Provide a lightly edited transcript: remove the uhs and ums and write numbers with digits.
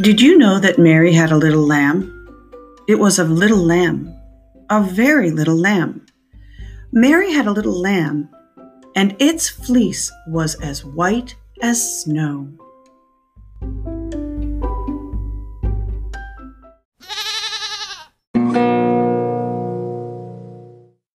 Did you know that Mary had a little lamb? It was a little lamb, a very little lamb. Mary had a little lamb, and its fleece was as white as snow.